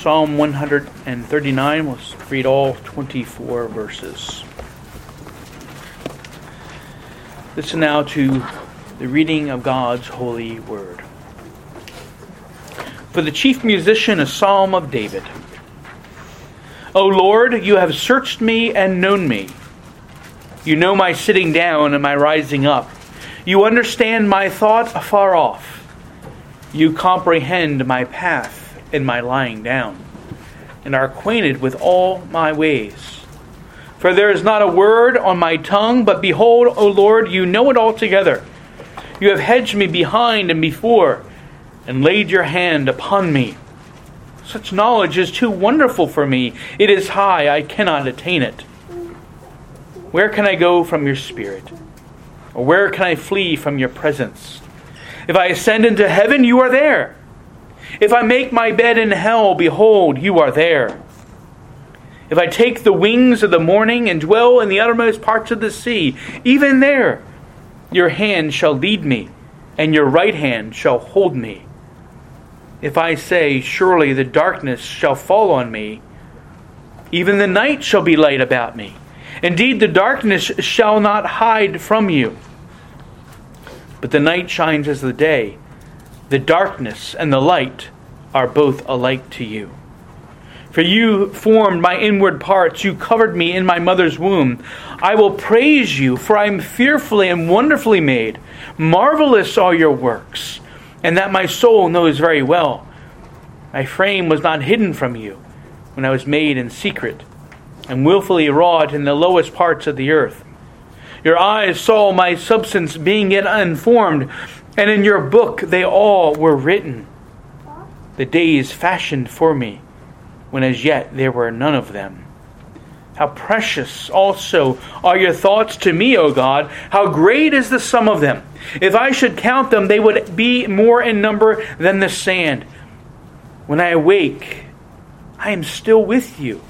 Psalm 139, we'll read all 24 verses. Listen now to the reading of God's holy word. For the chief musician, a psalm of David. O Lord, you have searched me and known me. You know my sitting down and my rising up. You understand my thought afar off. You comprehend my path in my lying down, and are acquainted with all my ways. For there is not a word on my tongue, but behold, O Lord, you know it altogether. You have hedged me behind and before, and laid your hand upon me. Such knowledge is too wonderful for me. It is high, I cannot attain it. Where can I go from your spirit? Or where can I flee from your presence? If I ascend into heaven, you are there. If I make my bed in hell, behold, you are there. If I take the wings of the morning and dwell in the uttermost parts of the sea, even there your hand shall lead me, and your right hand shall hold me. If I say, surely the darkness shall fall on me, even the night shall be light about me. Indeed, the darkness shall not hide from you. But the night shines as the day. The darkness and the light are both alike to you. For you formed my inward parts. You covered me in my mother's womb. I will praise you, for I am fearfully and wonderfully made. Marvelous are your works, and that my soul knows very well. My frame was not hidden from you when I was made in secret and willfully wrought in the lowest parts of the earth. Your eyes saw my substance being yet unformed, and in your book they all were written, the days fashioned for me, when as yet there were none of them. How precious also are your thoughts to me, O God! How great is the sum of them! If I should count them, they would be more in number than the sand. When I awake, I am still with you.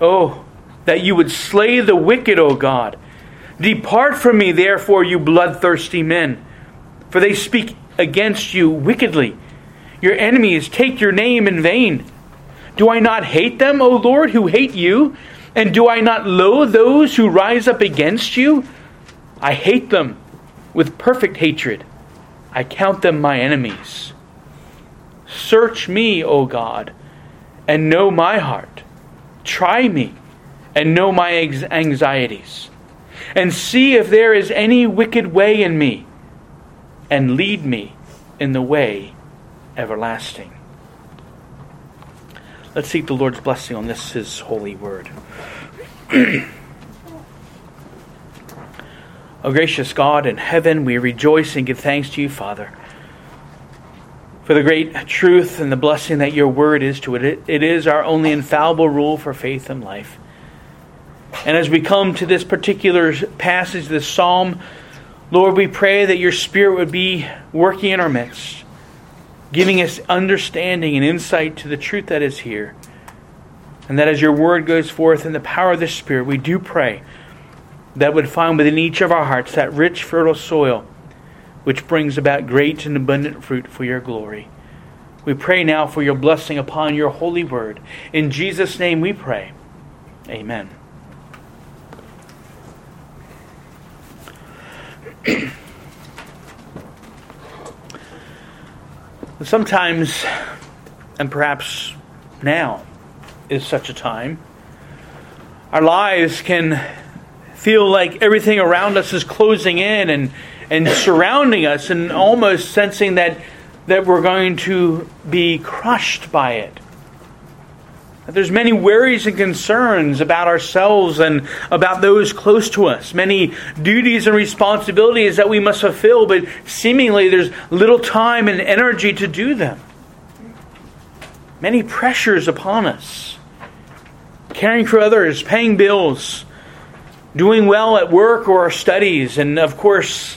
Oh, that you would slay the wicked, O God! Depart from me, therefore, you bloodthirsty men, for they speak against you wickedly. Your enemies take your name in vain. Do I not hate them, O Lord, who hate you? And do I not loathe those who rise up against you? I hate them with perfect hatred. I count them my enemies. Search me, O God, and know my heart. Try me, and know my anxieties. And see if there is any wicked way in me, and lead me in the way everlasting. Let's seek the Lord's blessing on this, His holy word. O gracious God in heaven, we rejoice and give thanks to you, Father, for the great truth and the blessing that your word is to it. It is our only infallible rule for faith and life. And as we come to this particular passage, this psalm, Lord, we pray that your Spirit would be working in our midst, giving us understanding and insight to the truth that is here. And that as your word goes forth in the power of the Spirit, we do pray that would find within each of our hearts that rich, fertile soil which brings about great and abundant fruit for your glory. We pray now for your blessing upon your holy word. In Jesus' name we pray. Amen. Sometimes, and perhaps now is such a time, our lives can feel like everything around us is closing in and surrounding us, and almost sensing that we're going to be crushed by it. There's many worries and concerns about ourselves and about those close to us. Many duties and responsibilities that we must fulfill, but seemingly there's little time and energy to do them. Many pressures upon us. Caring for others, paying bills, doing well at work or our studies, and of course,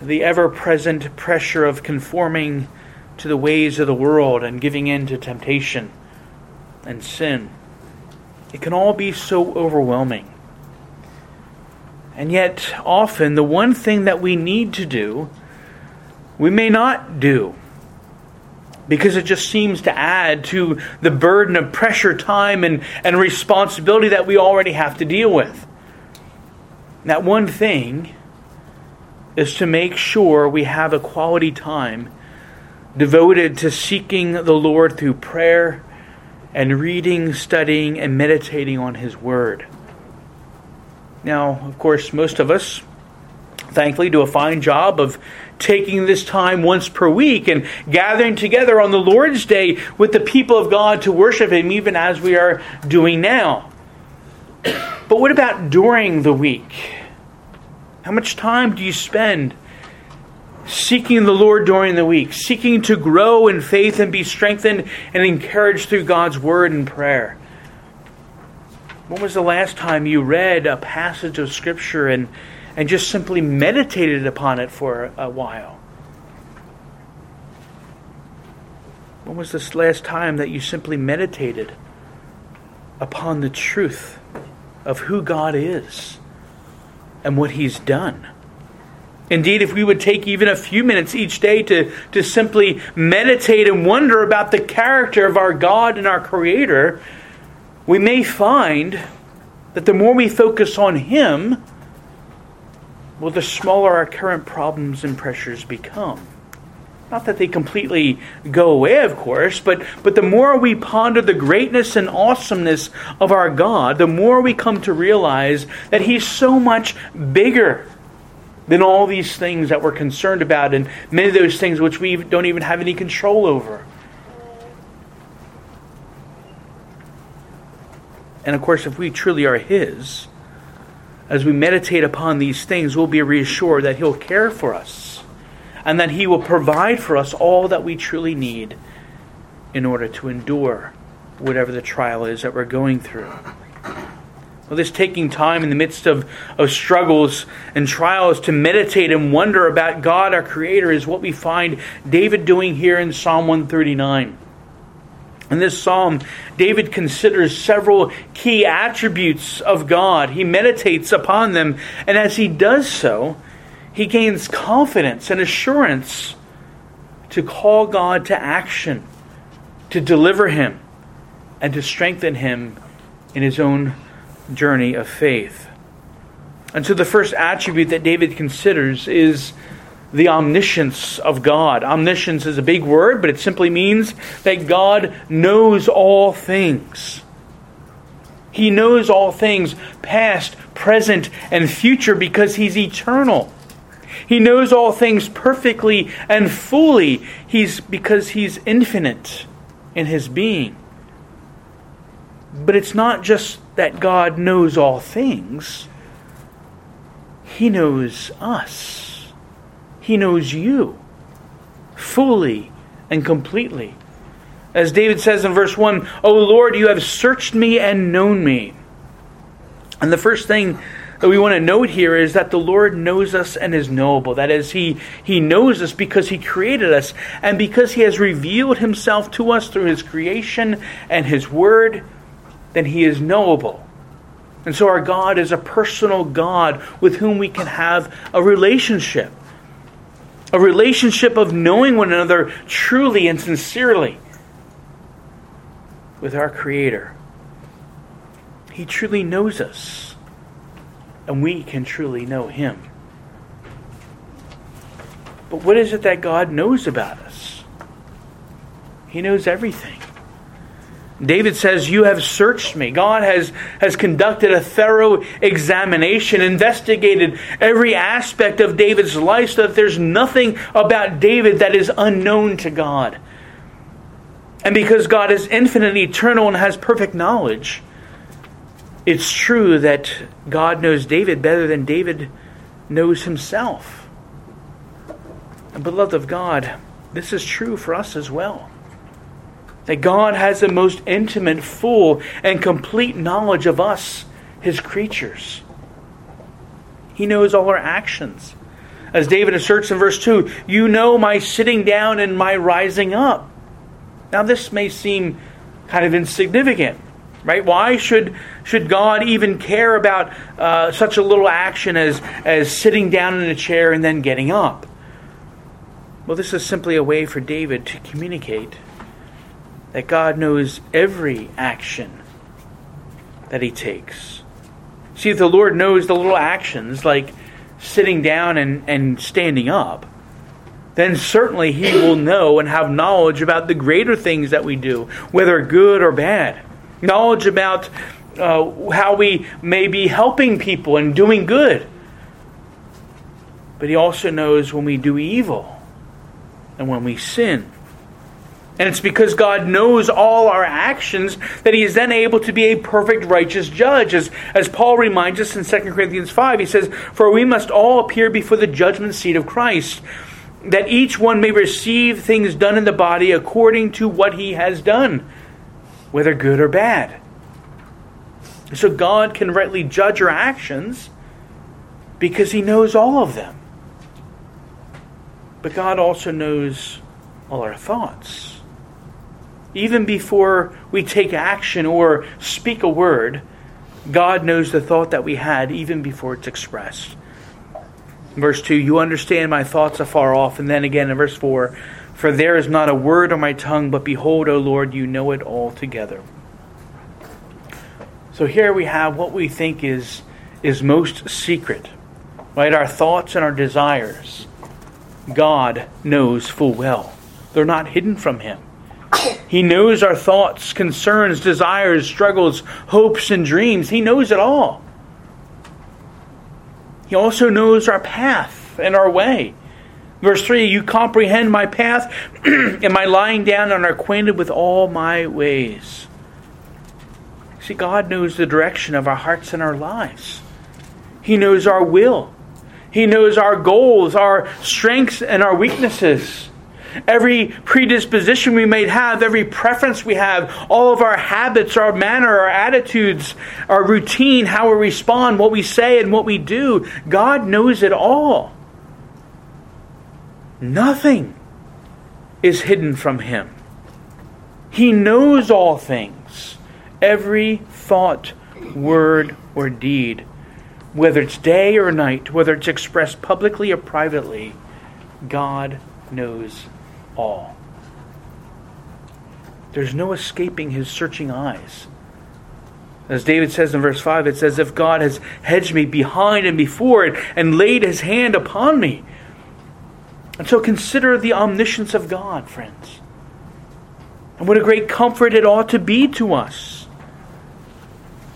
the ever-present pressure of conforming to the ways of the world and giving in to temptation and sin. It can all be so overwhelming. And yet, often, the one thing that we need to do, we may not do. because it just seems to add to the burden of pressure, time, and responsibility that we already have to deal with. That one thing is to make sure we have a quality time devoted to seeking the Lord through prayer and reading, studying, and meditating on His Word. Now, of course, most of us, thankfully, do a fine job of taking this time once per week and gathering together on the Lord's Day with the people of God to worship Him, even as we are doing now. But what about during the week? How much time do you spend seeking the Lord during the week, seeking to grow in faith and be strengthened and encouraged through God's Word and prayer? When was the last time you read a passage of Scripture and just simply meditated upon it for a while? When was this last time that you simply meditated upon the truth of who God is and what He's done? Indeed, if we would take even a few minutes each day to simply meditate and wonder about the character of our God and our Creator, we may find that the more we focus on Him, well, the smaller our current problems and pressures become. Not that they completely go away, of course, but the more we ponder the greatness and awesomeness of our God, the more we come to realize that He's so much bigger than all these things that we're concerned about, and many of those things which we don't even have any control over. And of course, if we truly are His, as we meditate upon these things, we'll be reassured that He'll care for us and that He will provide for us all that we truly need in order to endure whatever the trial is that we're going through. Well, this taking time in the midst of struggles and trials to meditate and wonder about God, our Creator, is what we find David doing here in Psalm 139. In this psalm, David considers several key attributes of God. He meditates upon them, and as he does so, he gains confidence and assurance to call God to action, to deliver him, and to strengthen him in his own journey of faith. And so the first attribute that David considers is the omniscience of God. Omniscience is a big word, but it simply means that God knows all things. He knows all things, past, present, and future, because He's eternal. He knows all things perfectly and fully, because He's infinite in His being. But it's not just that God knows all things. He knows us. He knows you fully and completely. As David says in verse 1, "O Lord, you have searched me and known me." And the first thing that we want to note here is that the Lord knows us and is knowable. That is, He knows us because He created us and because He has revealed Himself to us through His creation and His Word. Then He is knowable. And so our God is a personal God with whom we can have a relationship of knowing one another truly and sincerely with our Creator. He truly knows us, and we can truly know Him. But what is it that God knows about us? He knows everything. David says, "You have searched me." God has conducted a thorough examination, investigated every aspect of David's life so that there's nothing about David that is unknown to God. And because God is infinite and eternal and has perfect knowledge, it's true that God knows David better than David knows himself. And beloved of God, this is true for us as well. That God has the most intimate, full, and complete knowledge of us, His creatures. He knows all our actions. As David asserts in verse 2, "You know my sitting down and my rising up." Now this may seem kind of insignificant, right? Why should God even care about such a little action as sitting down in a chair and then getting up? Well, this is simply a way for David to communicate that God knows every action that he takes. See, if the Lord knows the little actions, like sitting down and standing up, then certainly he will know and have knowledge about the greater things that we do, whether good or bad. Knowledge about how we may be helping people and doing good. But he also knows when we do evil and when we sin. And it's because God knows all our actions that he is then able to be a perfect righteous judge. As Paul reminds us in 2 Corinthians 5, he says, "For we must all appear before the judgment seat of Christ, that each one may receive things done in the body according to what he has done, whether good or bad." So God can rightly judge our actions because he knows all of them. But God also knows all our thoughts. Even before we take action or speak a word, God knows the thought that we had even before it's expressed. In verse 2, "You understand my thoughts afar off." And then again in verse 4, "For there is not a word on my tongue, but behold, O Lord, you know it all together." So here we have what we think is most secret, right? Our thoughts and our desires. God knows full well. They're not hidden from him. He knows our thoughts, concerns, desires, struggles, hopes, and dreams. He knows it all. He also knows our path and our way. Verse 3, "You comprehend my path and my lying down and are acquainted with all my ways." See, God knows the direction of our hearts and our lives. He knows our will. He knows our goals, our strengths, and our weaknesses. Every predisposition we may have, every preference we have, all of our habits, our manner, our attitudes, our routine, how we respond, what we say and what we do. God knows it all. Nothing is hidden from him. He knows all things. Every thought, word, or deed, whether it's day or night, whether it's expressed publicly or privately, God knows all. There's no escaping his searching eyes. As David says in verse 5, it says, "If God has hedged me behind and before it and laid his hand upon me." And so consider the omniscience of God, friends. And what a great comfort it ought to be to us.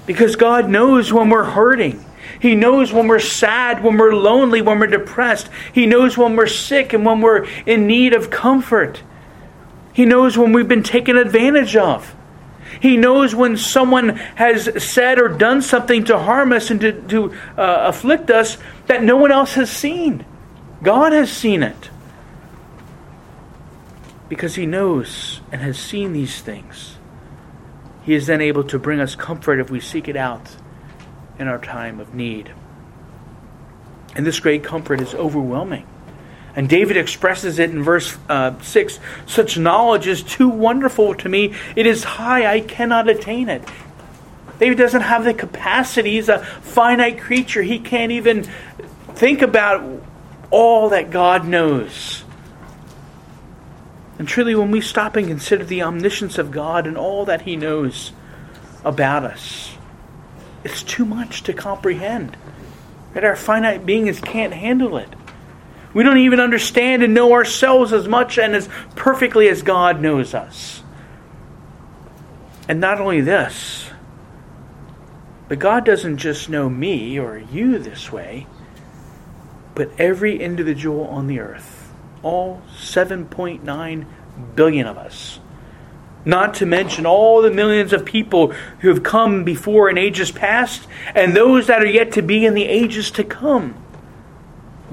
Because God knows when we're hurting. He knows when we're sad, when we're lonely, when we're depressed. He knows when we're sick and when we're in need of comfort. He knows when we've been taken advantage of. He knows when someone has said or done something to harm us and to afflict us that no one else has seen. God has seen it. Because he knows and has seen these things, he is then able to bring us comfort if we seek it out in our time of need. And this great comfort is overwhelming. And David expresses it in verse 6, "Such knowledge is too wonderful to me. It is high, I cannot attain it." David doesn't have the capacity. He's a finite creature. He can't even think about all that God knows. And truly, when we stop and consider the omniscience of God and all that he knows about us, it's too much to comprehend. That our finite beings can't handle it. We don't even understand and know ourselves as much and as perfectly as God knows us. And not only this, but God doesn't just know me or you this way, but every individual on the earth, all 7.9 billion of us. Not to mention all the millions of people who have come before in ages past and those that are yet to be in the ages to come.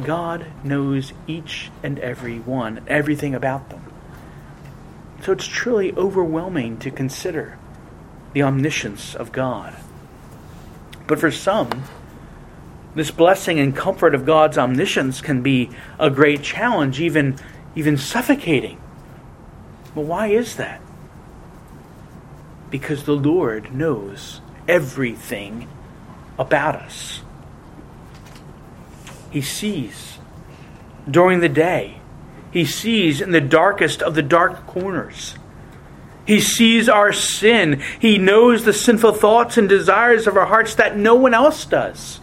God knows each and every one, everything about them. So it's truly overwhelming to consider the omniscience of God. But for some, this blessing and comfort of God's omniscience can be a great challenge, even suffocating. But why is that? Because the Lord knows everything about us. He sees during the day. He sees in the darkest of the dark corners. He sees our sin. He knows the sinful thoughts and desires of our hearts that no one else does.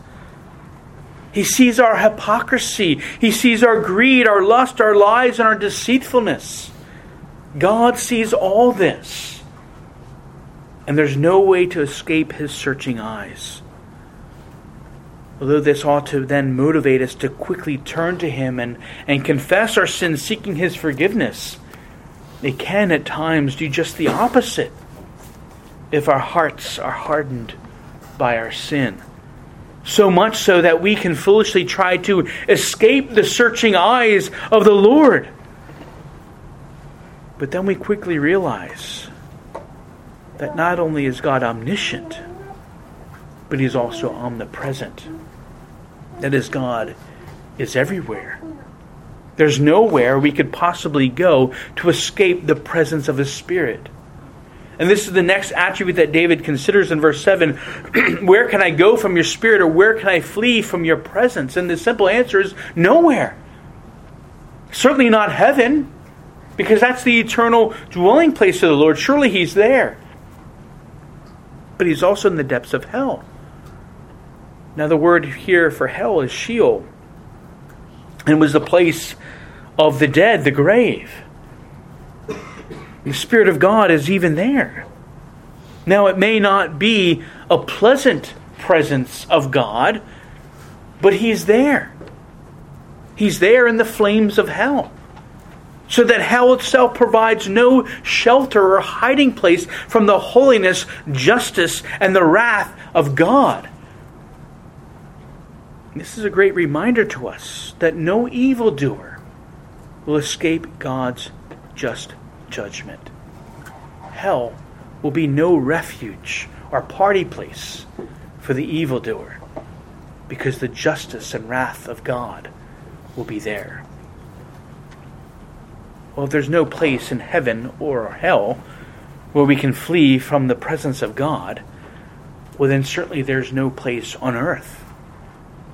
He sees our hypocrisy. He sees our greed, our lust, our lies, and our deceitfulness. God sees all this. And there's no way to escape His searching eyes. Although this ought to then motivate us to quickly turn to Him and confess our sins, seeking His forgiveness, it can at times do just the opposite if our hearts are hardened by our sin. So much so that we can foolishly try to escape the searching eyes of the Lord. But then we quickly realize that not only is God omniscient, but He's also omnipresent. That is, God is everywhere. There's nowhere we could possibly go to escape the presence of His Spirit. And this is the next attribute that David considers in verse 7. Where can I go from your Spirit, or where can I flee from your presence? And the simple answer is nowhere. Certainly not heaven, because that's the eternal dwelling place of the Lord. Surely He's there. But He's also in the depths of hell. Now the word here for hell is Sheol, and was the place of the dead, the grave. The Spirit of God is even there. Now it may not be a pleasant presence of God, but He's there. He's there in the flames of hell. So that hell itself provides no shelter or hiding place from the holiness, justice, and the wrath of God. This is a great reminder to us that no evildoer will escape God's just judgment. Hell will be no refuge or party place for the evildoer, because the justice and wrath of God will be there. Well, there's no place in heaven or hell where we can flee from the presence of God, well then certainly there's no place on earth.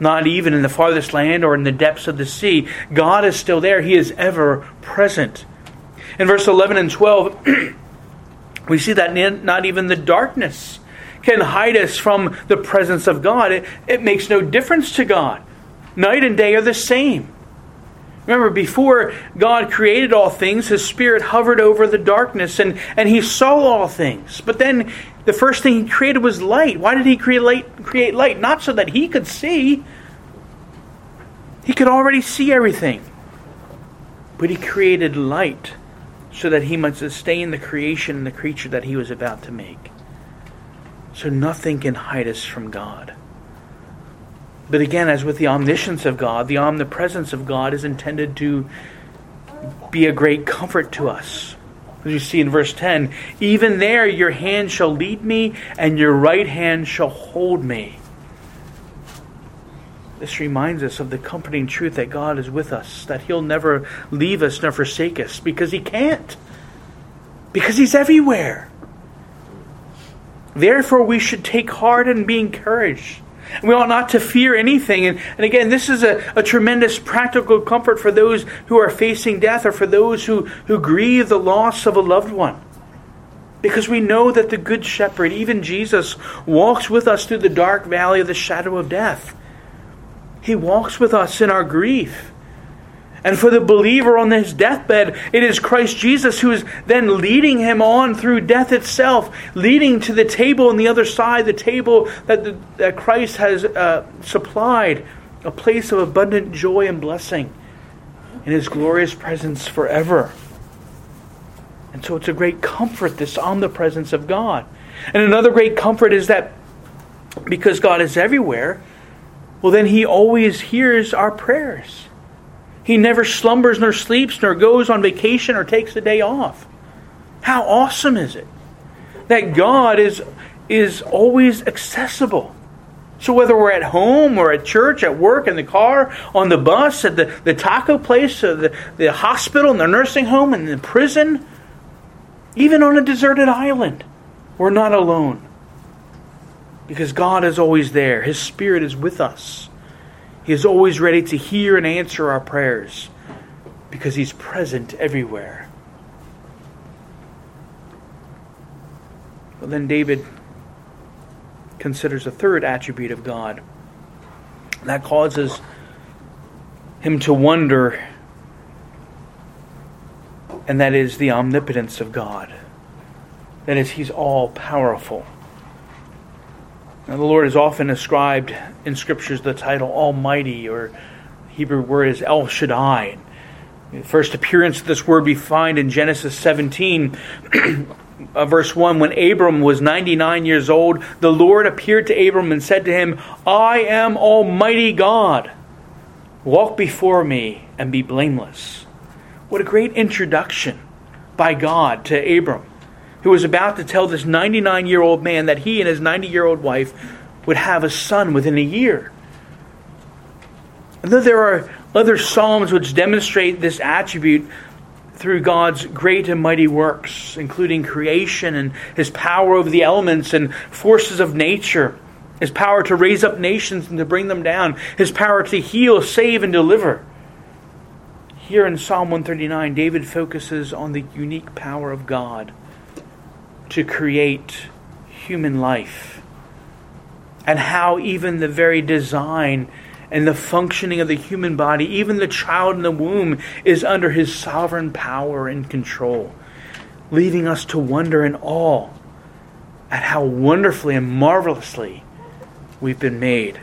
Not even in the farthest land or in the depths of the sea. God is still there. He is ever present. In verse 11 and 12, we see that not even the darkness can hide us from the presence of God. It makes no difference to God. Night and day are the same. Remember, before God created all things, His Spirit hovered over the darkness and He saw all things. But then the first thing He created was light. Why did He create light? Not so that He could see. He could already see everything. But He created light so that He might sustain the creation and the creature that He was about to make. So nothing can hide us from God. But again, as with the omniscience of God, the omnipresence of God is intended to be a great comfort to us. As you see in verse 10, even there your hand shall lead me, and your right hand shall hold me. This reminds us of the comforting truth that God is with us, that He'll never leave us nor forsake us, because He can't. Because He's everywhere. Therefore we should take heart and be encouraged. We ought not to fear anything. And again, this is a tremendous practical comfort for those who are facing death, or for those who grieve the loss of a loved one. Because we know that the Good Shepherd, even Jesus, walks with us through the dark valley of the shadow of death. He walks with us in our grief. And for the believer on his deathbed, it is Christ Jesus who is then leading him on through death itself, leading to the table on the other side, the table that Christ has supplied, a place of abundant joy and blessing in His glorious presence forever. And so it's a great comfort, this omnipresence of God. And another great comfort is that because God is everywhere, well then He always hears our prayers. He never slumbers nor sleeps nor goes on vacation or takes a day off. How awesome is it that God is always accessible? So whether we're at home or at church, at work, in the car, on the bus, at the taco place, or the hospital, in the nursing home, in the prison, even on a deserted island, we're not alone. Because God is always there. His Spirit is with us. He is always ready to hear and answer our prayers because he's present everywhere. But then David considers a third attribute of God that causes him to wonder, and that is the omnipotence of God. That is, he's all-powerful. Now, the Lord is often ascribed in Scriptures the title Almighty, or the Hebrew word is El Shaddai. The first appearance of this word we find in Genesis 17, verse 1, when Abram was 99 years old, the Lord appeared to Abram and said to him, "I am Almighty God. Walk before me and be blameless." What a great introduction by God to Abram, who was about to tell this 99-year-old man that he and his 90-year-old wife would have a son within a year. And though there are other Psalms which demonstrate this attribute through God's great and mighty works, including creation and His power over the elements and forces of nature, His power to raise up nations and to bring them down, His power to heal, save, and deliver, here in Psalm 139, David focuses on the unique power of God to create human life, and how even the very design and the functioning of the human body, even the child in the womb, is under His sovereign power and control, leaving us to wonder in awe at how wonderfully and marvelously we've been made.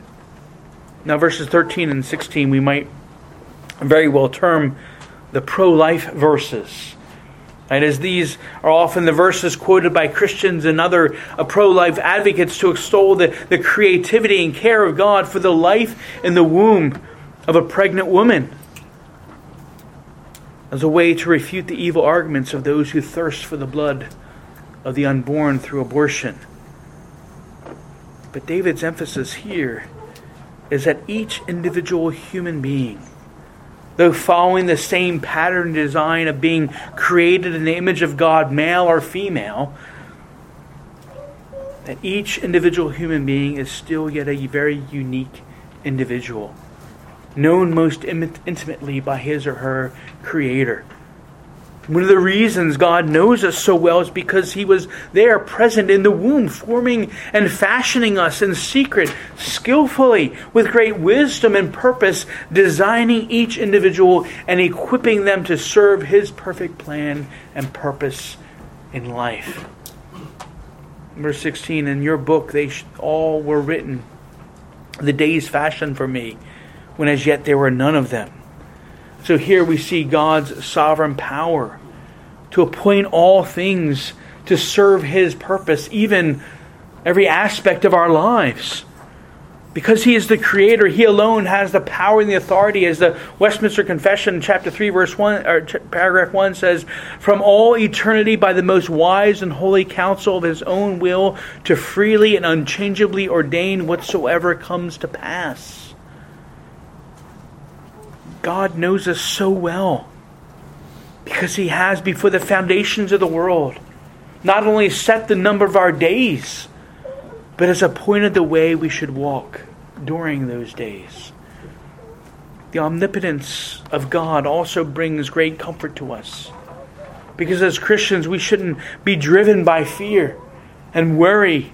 Now, verses 13 and 16 we might very well term the pro-life verses. Right, as these are often the verses quoted by Christians and other pro-life advocates to extol the creativity and care of God for the life in the womb of a pregnant woman, as a way to refute the evil arguments of those who thirst for the blood of the unborn through abortion. But David's emphasis here is that each individual human being, though following the same pattern and design of being created in the image of God, male or female, that each individual human being is still yet a very unique individual, known most intimately by his or her Creator. One of the reasons God knows us so well is because He was there present in the womb, forming and fashioning us in secret, skillfully, with great wisdom and purpose, designing each individual and equipping them to serve His perfect plan and purpose in life. Verse 16, "In your book they all were written, the days fashioned for me, when as yet there were none of them." So here we see God's sovereign power to appoint all things to serve His purpose, even every aspect of our lives. Because He is the Creator, He alone has the power and the authority. As the Westminster Confession, chapter 3, verse 1, or paragraph 1 says, "From all eternity, by the most wise and holy counsel of His own will, to freely and unchangeably ordain whatsoever comes to pass." God knows us so well because He has, before the foundations of the world, not only set the number of our days, but has appointed the way we should walk during those days. The omnipotence of God also brings great comfort to us, because as Christians we shouldn't be driven by fear and worry,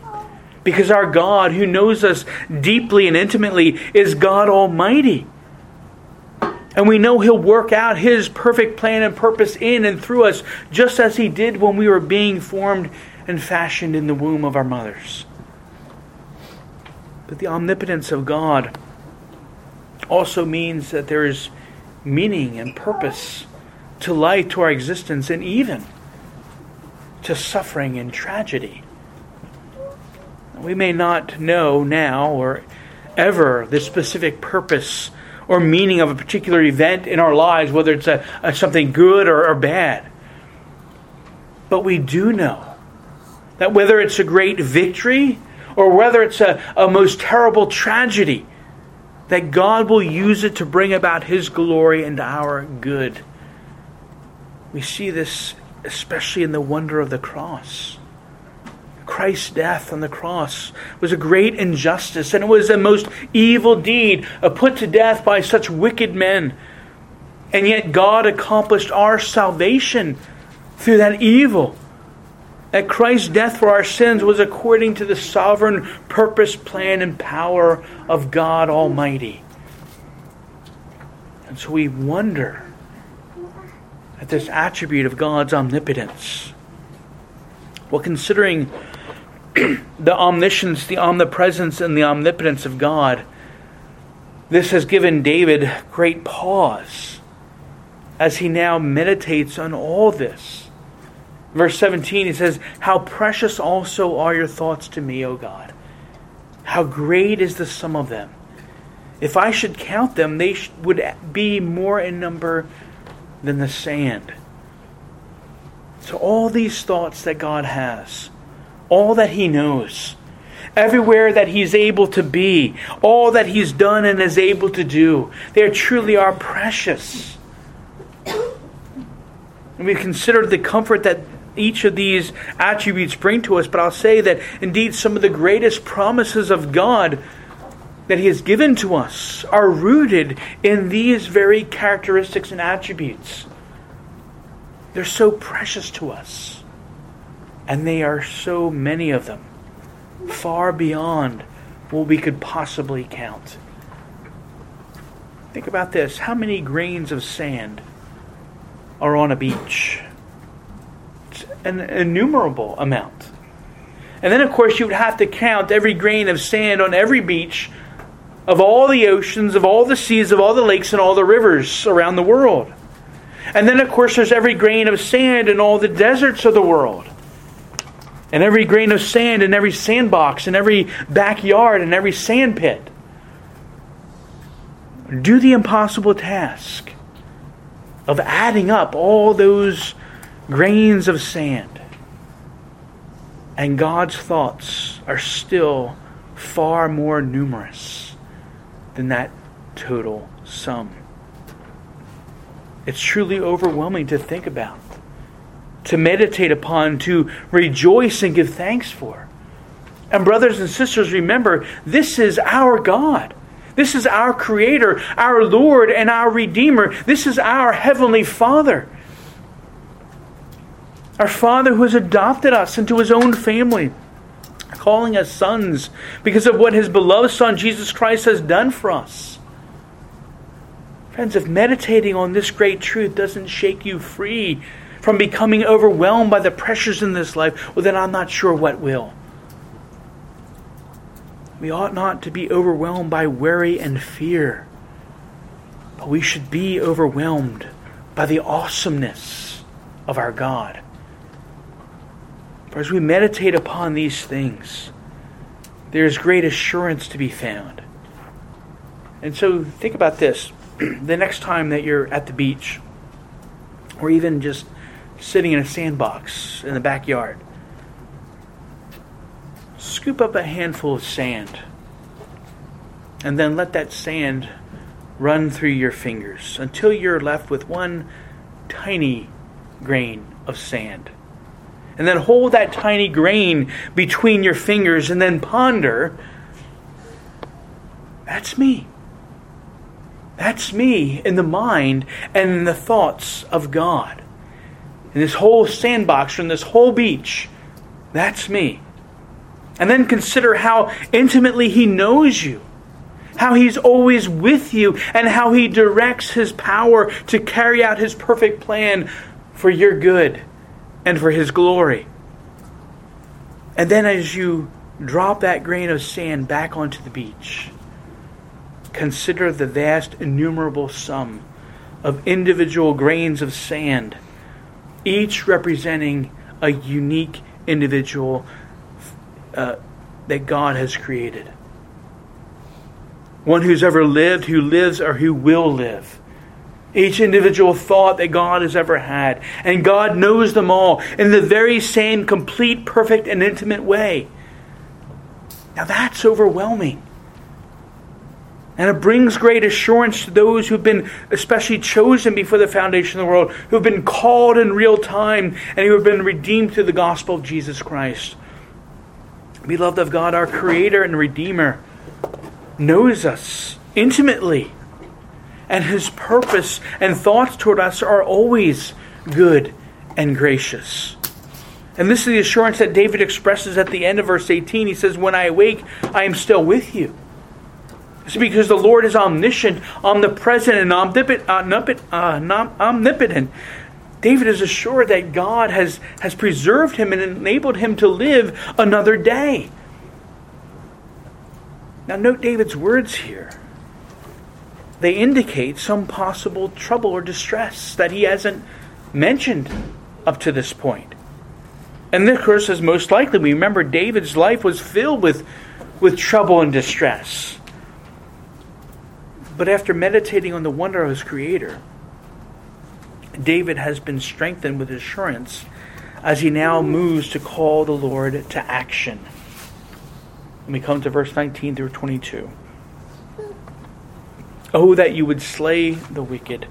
because our God, who knows us deeply and intimately, is God Almighty. And we know He'll work out His perfect plan and purpose in and through us, just as He did when we were being formed and fashioned in the womb of our mothers. But the omnipotence of God also means that there is meaning and purpose to life, to our existence, and even to suffering and tragedy. We may not know now or ever the specific purpose or meaning of a particular event in our lives, whether it's a something good or bad. But we do know that whether it's a great victory or whether it's a most terrible tragedy, that God will use it to bring about His glory and our good. We see this especially in the wonder of the cross. Christ's death on the cross was a great injustice, and it was the most evil deed put to death by such wicked men. And yet God accomplished our salvation through that evil. That Christ's death for our sins was according to the sovereign purpose, plan, and power of God Almighty. And so we wonder at this attribute of God's omnipotence. Well, considering the omniscience, the omnipresence, and the omnipotence of God, this has given David great pause as he now meditates on all this. Verse 17, he says, "How precious also are your thoughts to me, O God. How great is the sum of them. If I should count them, they would be more in number than the sand." So all these thoughts that God has, all that He knows, everywhere that He's able to be, all that He's done and is able to do, they truly are precious. And we've considered the comfort that each of these attributes bring to us, but I'll say that indeed some of the greatest promises of God that He has given to us are rooted in these very characteristics and attributes. They're so precious to us. And they are so many of them, far beyond what we could possibly count. Think about this. How many grains of sand are on a beach? It's an innumerable amount. And then, of course, you would have to count every grain of sand on every beach of all the oceans, of all the seas, of all the lakes, and all the rivers around the world. And then, of course, there's every grain of sand in all the deserts of the world. And every grain of sand in every sandbox, in every backyard, in every sand pit. Do the impossible task of adding up all those grains of sand. And God's thoughts are still far more numerous than that total sum. It's truly overwhelming to think about, to meditate upon, to rejoice and give thanks for. And brothers and sisters, remember, this is our God. This is our Creator, our Lord, and our Redeemer. This is our Heavenly Father. Our Father who has adopted us into His own family, calling us sons because of what His beloved Son, Jesus Christ, has done for us. Friends, if meditating on this great truth doesn't shake you free from becoming overwhelmed by the pressures in this life, well, then I'm not sure what will. We ought not to be overwhelmed by worry and fear, but we should be overwhelmed by the awesomeness of our God. For as we meditate upon these things, there is great assurance to be found. And so think about this. The next time that you're at the beach, or even just sitting in a sandbox in the backyard, scoop up a handful of sand and then let that sand run through your fingers until you're left with one tiny grain of sand. And then hold that tiny grain between your fingers and then ponder, that's me. That's me in the mind and in the thoughts of God. In this whole sandbox, in this whole beach, that's me. And then consider how intimately He knows you, how He's always with you, and how He directs His power to carry out His perfect plan for your good and for His glory. And then as you drop that grain of sand back onto the beach, consider the vast, innumerable sum of individual grains of sand, each representing a unique individual that God has created. One who's ever lived, who lives, or who will live. Each individual thought that God has ever had. And God knows them all in the very same complete, perfect, and intimate way. Now that's overwhelming. And it brings great assurance to those who've been especially chosen before the foundation of the world, who've been called in real time, and who have been redeemed through the gospel of Jesus Christ. Beloved of God, our Creator and Redeemer knows us intimately and His purpose and thoughts toward us are always good and gracious. And this is the assurance that David expresses at the end of verse 18. He says, when I awake, I am still with you. It's because the Lord is omniscient, omnipresent, and omnipotent. David is assured that God has preserved him and enabled him to live another day. Now note David's words here. They indicate some possible trouble or distress that he hasn't mentioned up to this point. And this verse is most likely, we remember David's life was filled with trouble and distress. But after meditating on the wonder of his Creator, David has been strengthened with assurance as he now moves to call the Lord to action. And we come to verse 19 through 22. Oh, that you would slay the wicked.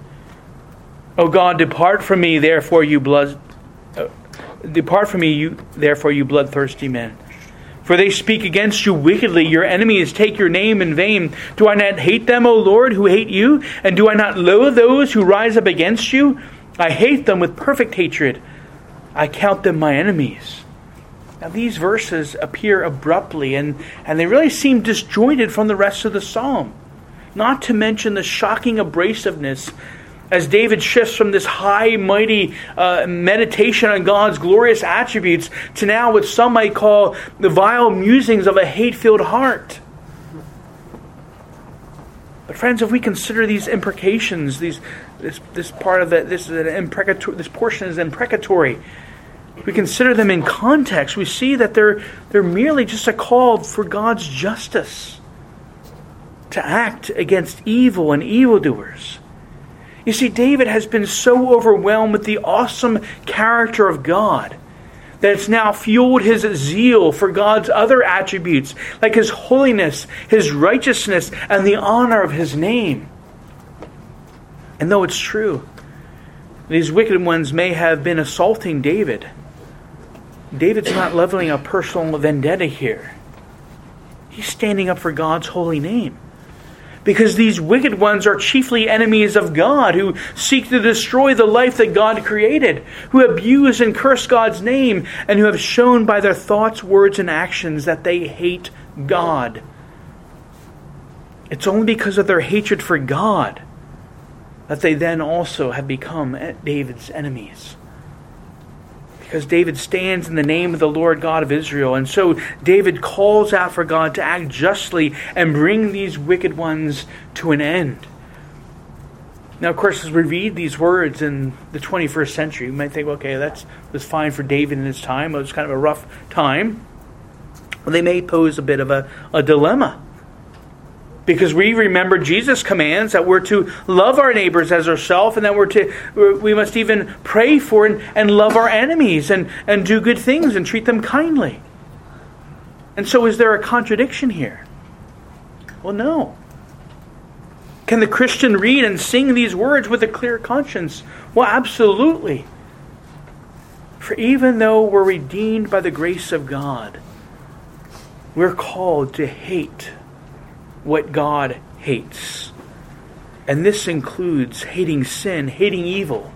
O God, depart from me, therefore you bloodthirsty men. For they speak against you wickedly. Your enemies take your name in vain. Do I not hate them, O Lord, who hate you? And do I not loathe those who rise up against you? I hate them with perfect hatred. I count them my enemies. Now these verses appear abruptly, and they really seem disjointed from the rest of the psalm. Not to mention the shocking abrasiveness as David shifts from this high, mighty meditation on God's glorious attributes to now what some might call the vile musings of a hate-filled heart. But friends, if we consider these imprecations, this portion is imprecatory. If we consider them in context, we see that they're merely just a call for God's justice to act against evil and evildoers. You see, David has been so overwhelmed with the awesome character of God that it's now fueled his zeal for God's other attributes, like His holiness, His righteousness, and the honor of His name. And though it's true, these wicked ones may have been assaulting David, David's not leveling a personal vendetta here. He's standing up for God's holy name, because these wicked ones are chiefly enemies of God who seek to destroy the life that God created, who abuse and curse God's name, and who have shown by their thoughts, words, and actions that they hate God. It's only because of their hatred for God that they then also have become David's enemies. Because David stands in the name of the Lord God of Israel. And so David calls out for God to act justly and bring these wicked ones to an end. Now, of course, as we read these words in the 21st century, you might think, okay, that was fine for David in his time. It was kind of a rough time. Well, they may pose a bit of a dilemma. Because we remember Jesus' commands that we're to love our neighbors as ourselves, and that we must even pray for and love our enemies and do good things and treat them kindly. And so is there a contradiction here? Well, no. Can the Christian read and sing these words with a clear conscience? Well, absolutely. For even though we're redeemed by the grace of God, we're called to hate what God hates. And this includes hating sin, hating evil,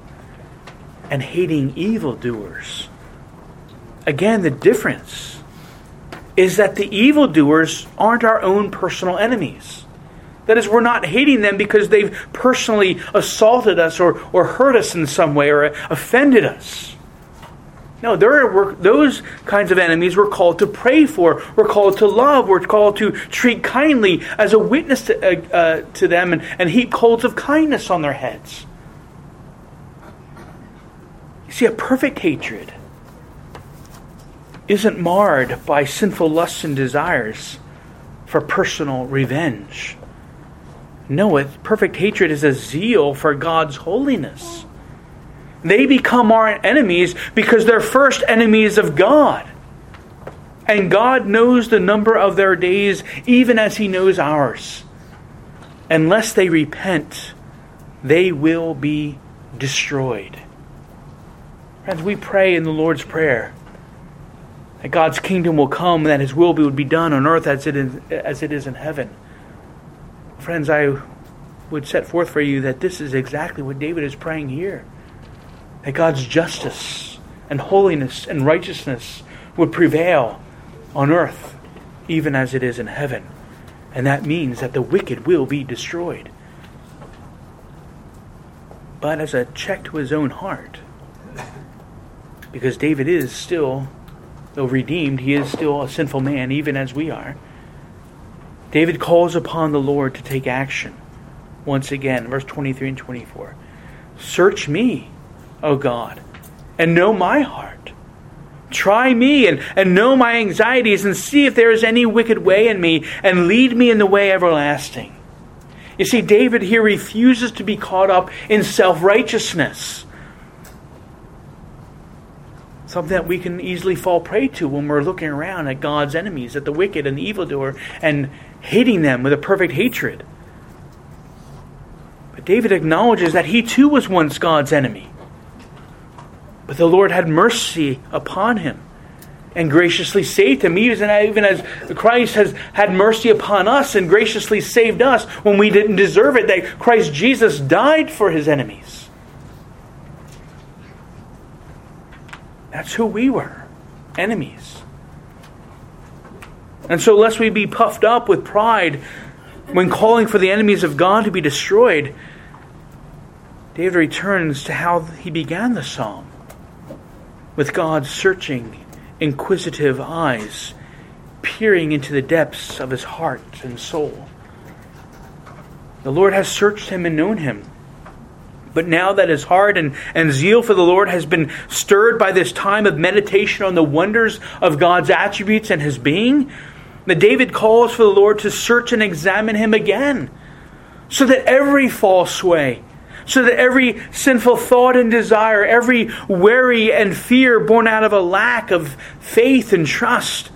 and hating evildoers. Again, the difference is that the evildoers aren't our own personal enemies. That is, we're not hating them because they've personally assaulted us or hurt us in some way or offended us. No, those kinds of enemies we're called to pray for, we're called to love, we're called to treat kindly as a witness to them and heap coals of kindness on their heads. You see, a perfect hatred isn't marred by sinful lusts and desires for personal revenge. No, perfect hatred is a zeal for God's holiness. They become our enemies because they're first enemies of God. And God knows the number of their days even as He knows ours. Unless they repent, they will be destroyed. Friends, we pray in the Lord's Prayer that God's kingdom will come, that His will be done on earth as it is in heaven. Friends, I would set forth for you that this is exactly what David is praying here. That God's justice and holiness and righteousness would prevail on earth, even as it is in heaven. And that means that the wicked will be destroyed. But as a check to his own heart, because David is still, though redeemed, he is still a sinful man, even as we are, David calls upon the Lord to take action. Once again, verse 23 and 24. Search me, O God, and know my heart. Try me and know my anxieties, and see if there is any wicked way in me, and lead me in the way everlasting. You see, David here refuses to be caught up in self-righteousness. Something that we can easily fall prey to when we're looking around at God's enemies, at the wicked and the evildoer, and hating them with a perfect hatred. But David acknowledges that he too was once God's enemy. But the Lord had mercy upon him and graciously saved him, even as Christ has had mercy upon us and graciously saved us when we didn't deserve it, that Christ Jesus died for his enemies. That's who we were, enemies. And so lest we be puffed up with pride when calling for the enemies of God to be destroyed, David returns to how he began the psalm, with God's searching, inquisitive eyes, peering into the depths of his heart and soul. The Lord has searched him and known him. But now that his heart and zeal for the Lord has been stirred by this time of meditation on the wonders of God's attributes and his being, that David calls for the Lord to search and examine him again, so that every false way, so that every sinful thought and desire, every worry and fear born out of a lack of faith and trust,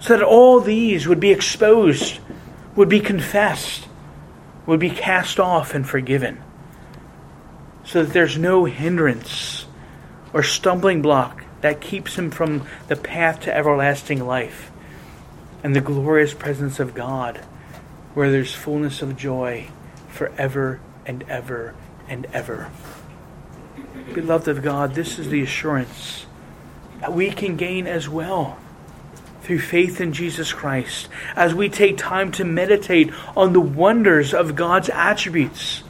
so that all these would be exposed, would be confessed, would be cast off and forgiven. So that there's no hindrance or stumbling block that keeps him from the path to everlasting life and the glorious presence of God, where there's fullness of joy forever and ever and ever. Beloved of God, this is the assurance that we can gain as well through faith in Jesus Christ, as we take time to meditate on the wonders of God's attributes,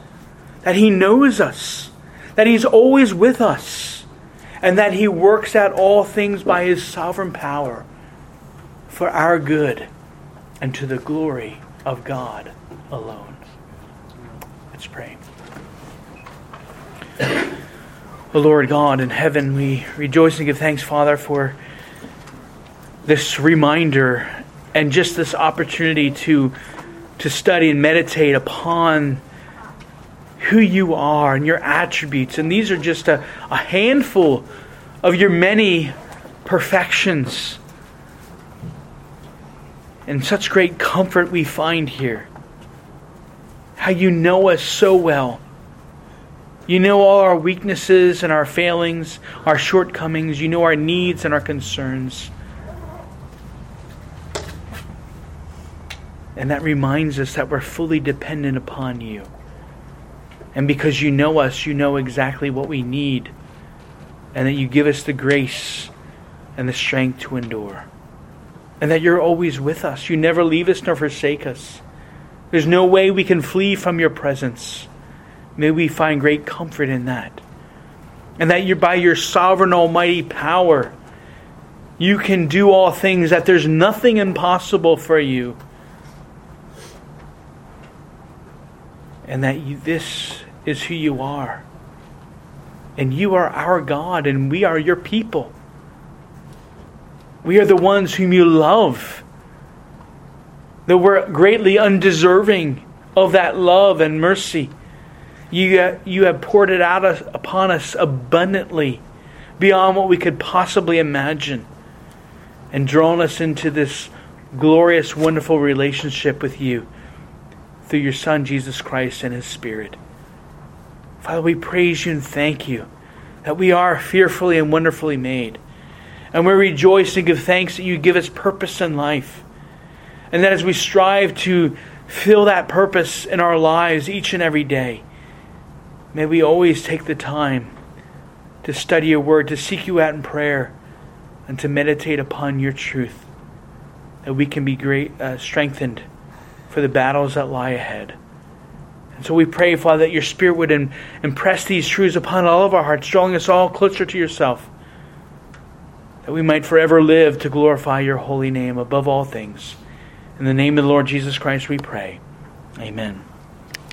that He knows us, that He's always with us, and that He works out all things by His sovereign power for our good and to the glory of God alone. Let's pray. O Lord God in heaven, we rejoice and give thanks, Father, for this reminder and just this opportunity to study and meditate upon who you are and your attributes. And these are just a handful of your many perfections. And such great comfort we find here. How you know us so well. You know all our weaknesses and our failings, our shortcomings. You know our needs and our concerns. And that reminds us that we're fully dependent upon you. And because you know us, you know exactly what we need, and that you give us the grace and the strength to endure. And that you're always with us. You never leave us nor forsake us. There's no way we can flee from your presence. May we find great comfort in that. And that you're, by your sovereign almighty power, you can do all things, that there's nothing impossible for you. And that this is who you are. And you are our God, and we are your people. We are the ones whom you love. Though we're greatly undeserving of that love and mercy, you have poured it out upon us abundantly, beyond what we could possibly imagine, and drawn us into this glorious, wonderful relationship with you, through your Son, Jesus Christ, and His Spirit. Father, we praise you and thank you that we are fearfully and wonderfully made. And we rejoice and give thanks that you give us purpose in life. And that as we strive to fill that purpose in our lives each and every day. May we always take the time to study your word, to seek you out in prayer, and to meditate upon your truth, that we can be strengthened for the battles that lie ahead. And so we pray, Father, that your Spirit would impress these truths upon all of our hearts, drawing us all closer to yourself, that we might forever live to glorify your holy name above all things. In the name of the Lord Jesus Christ we pray. Amen.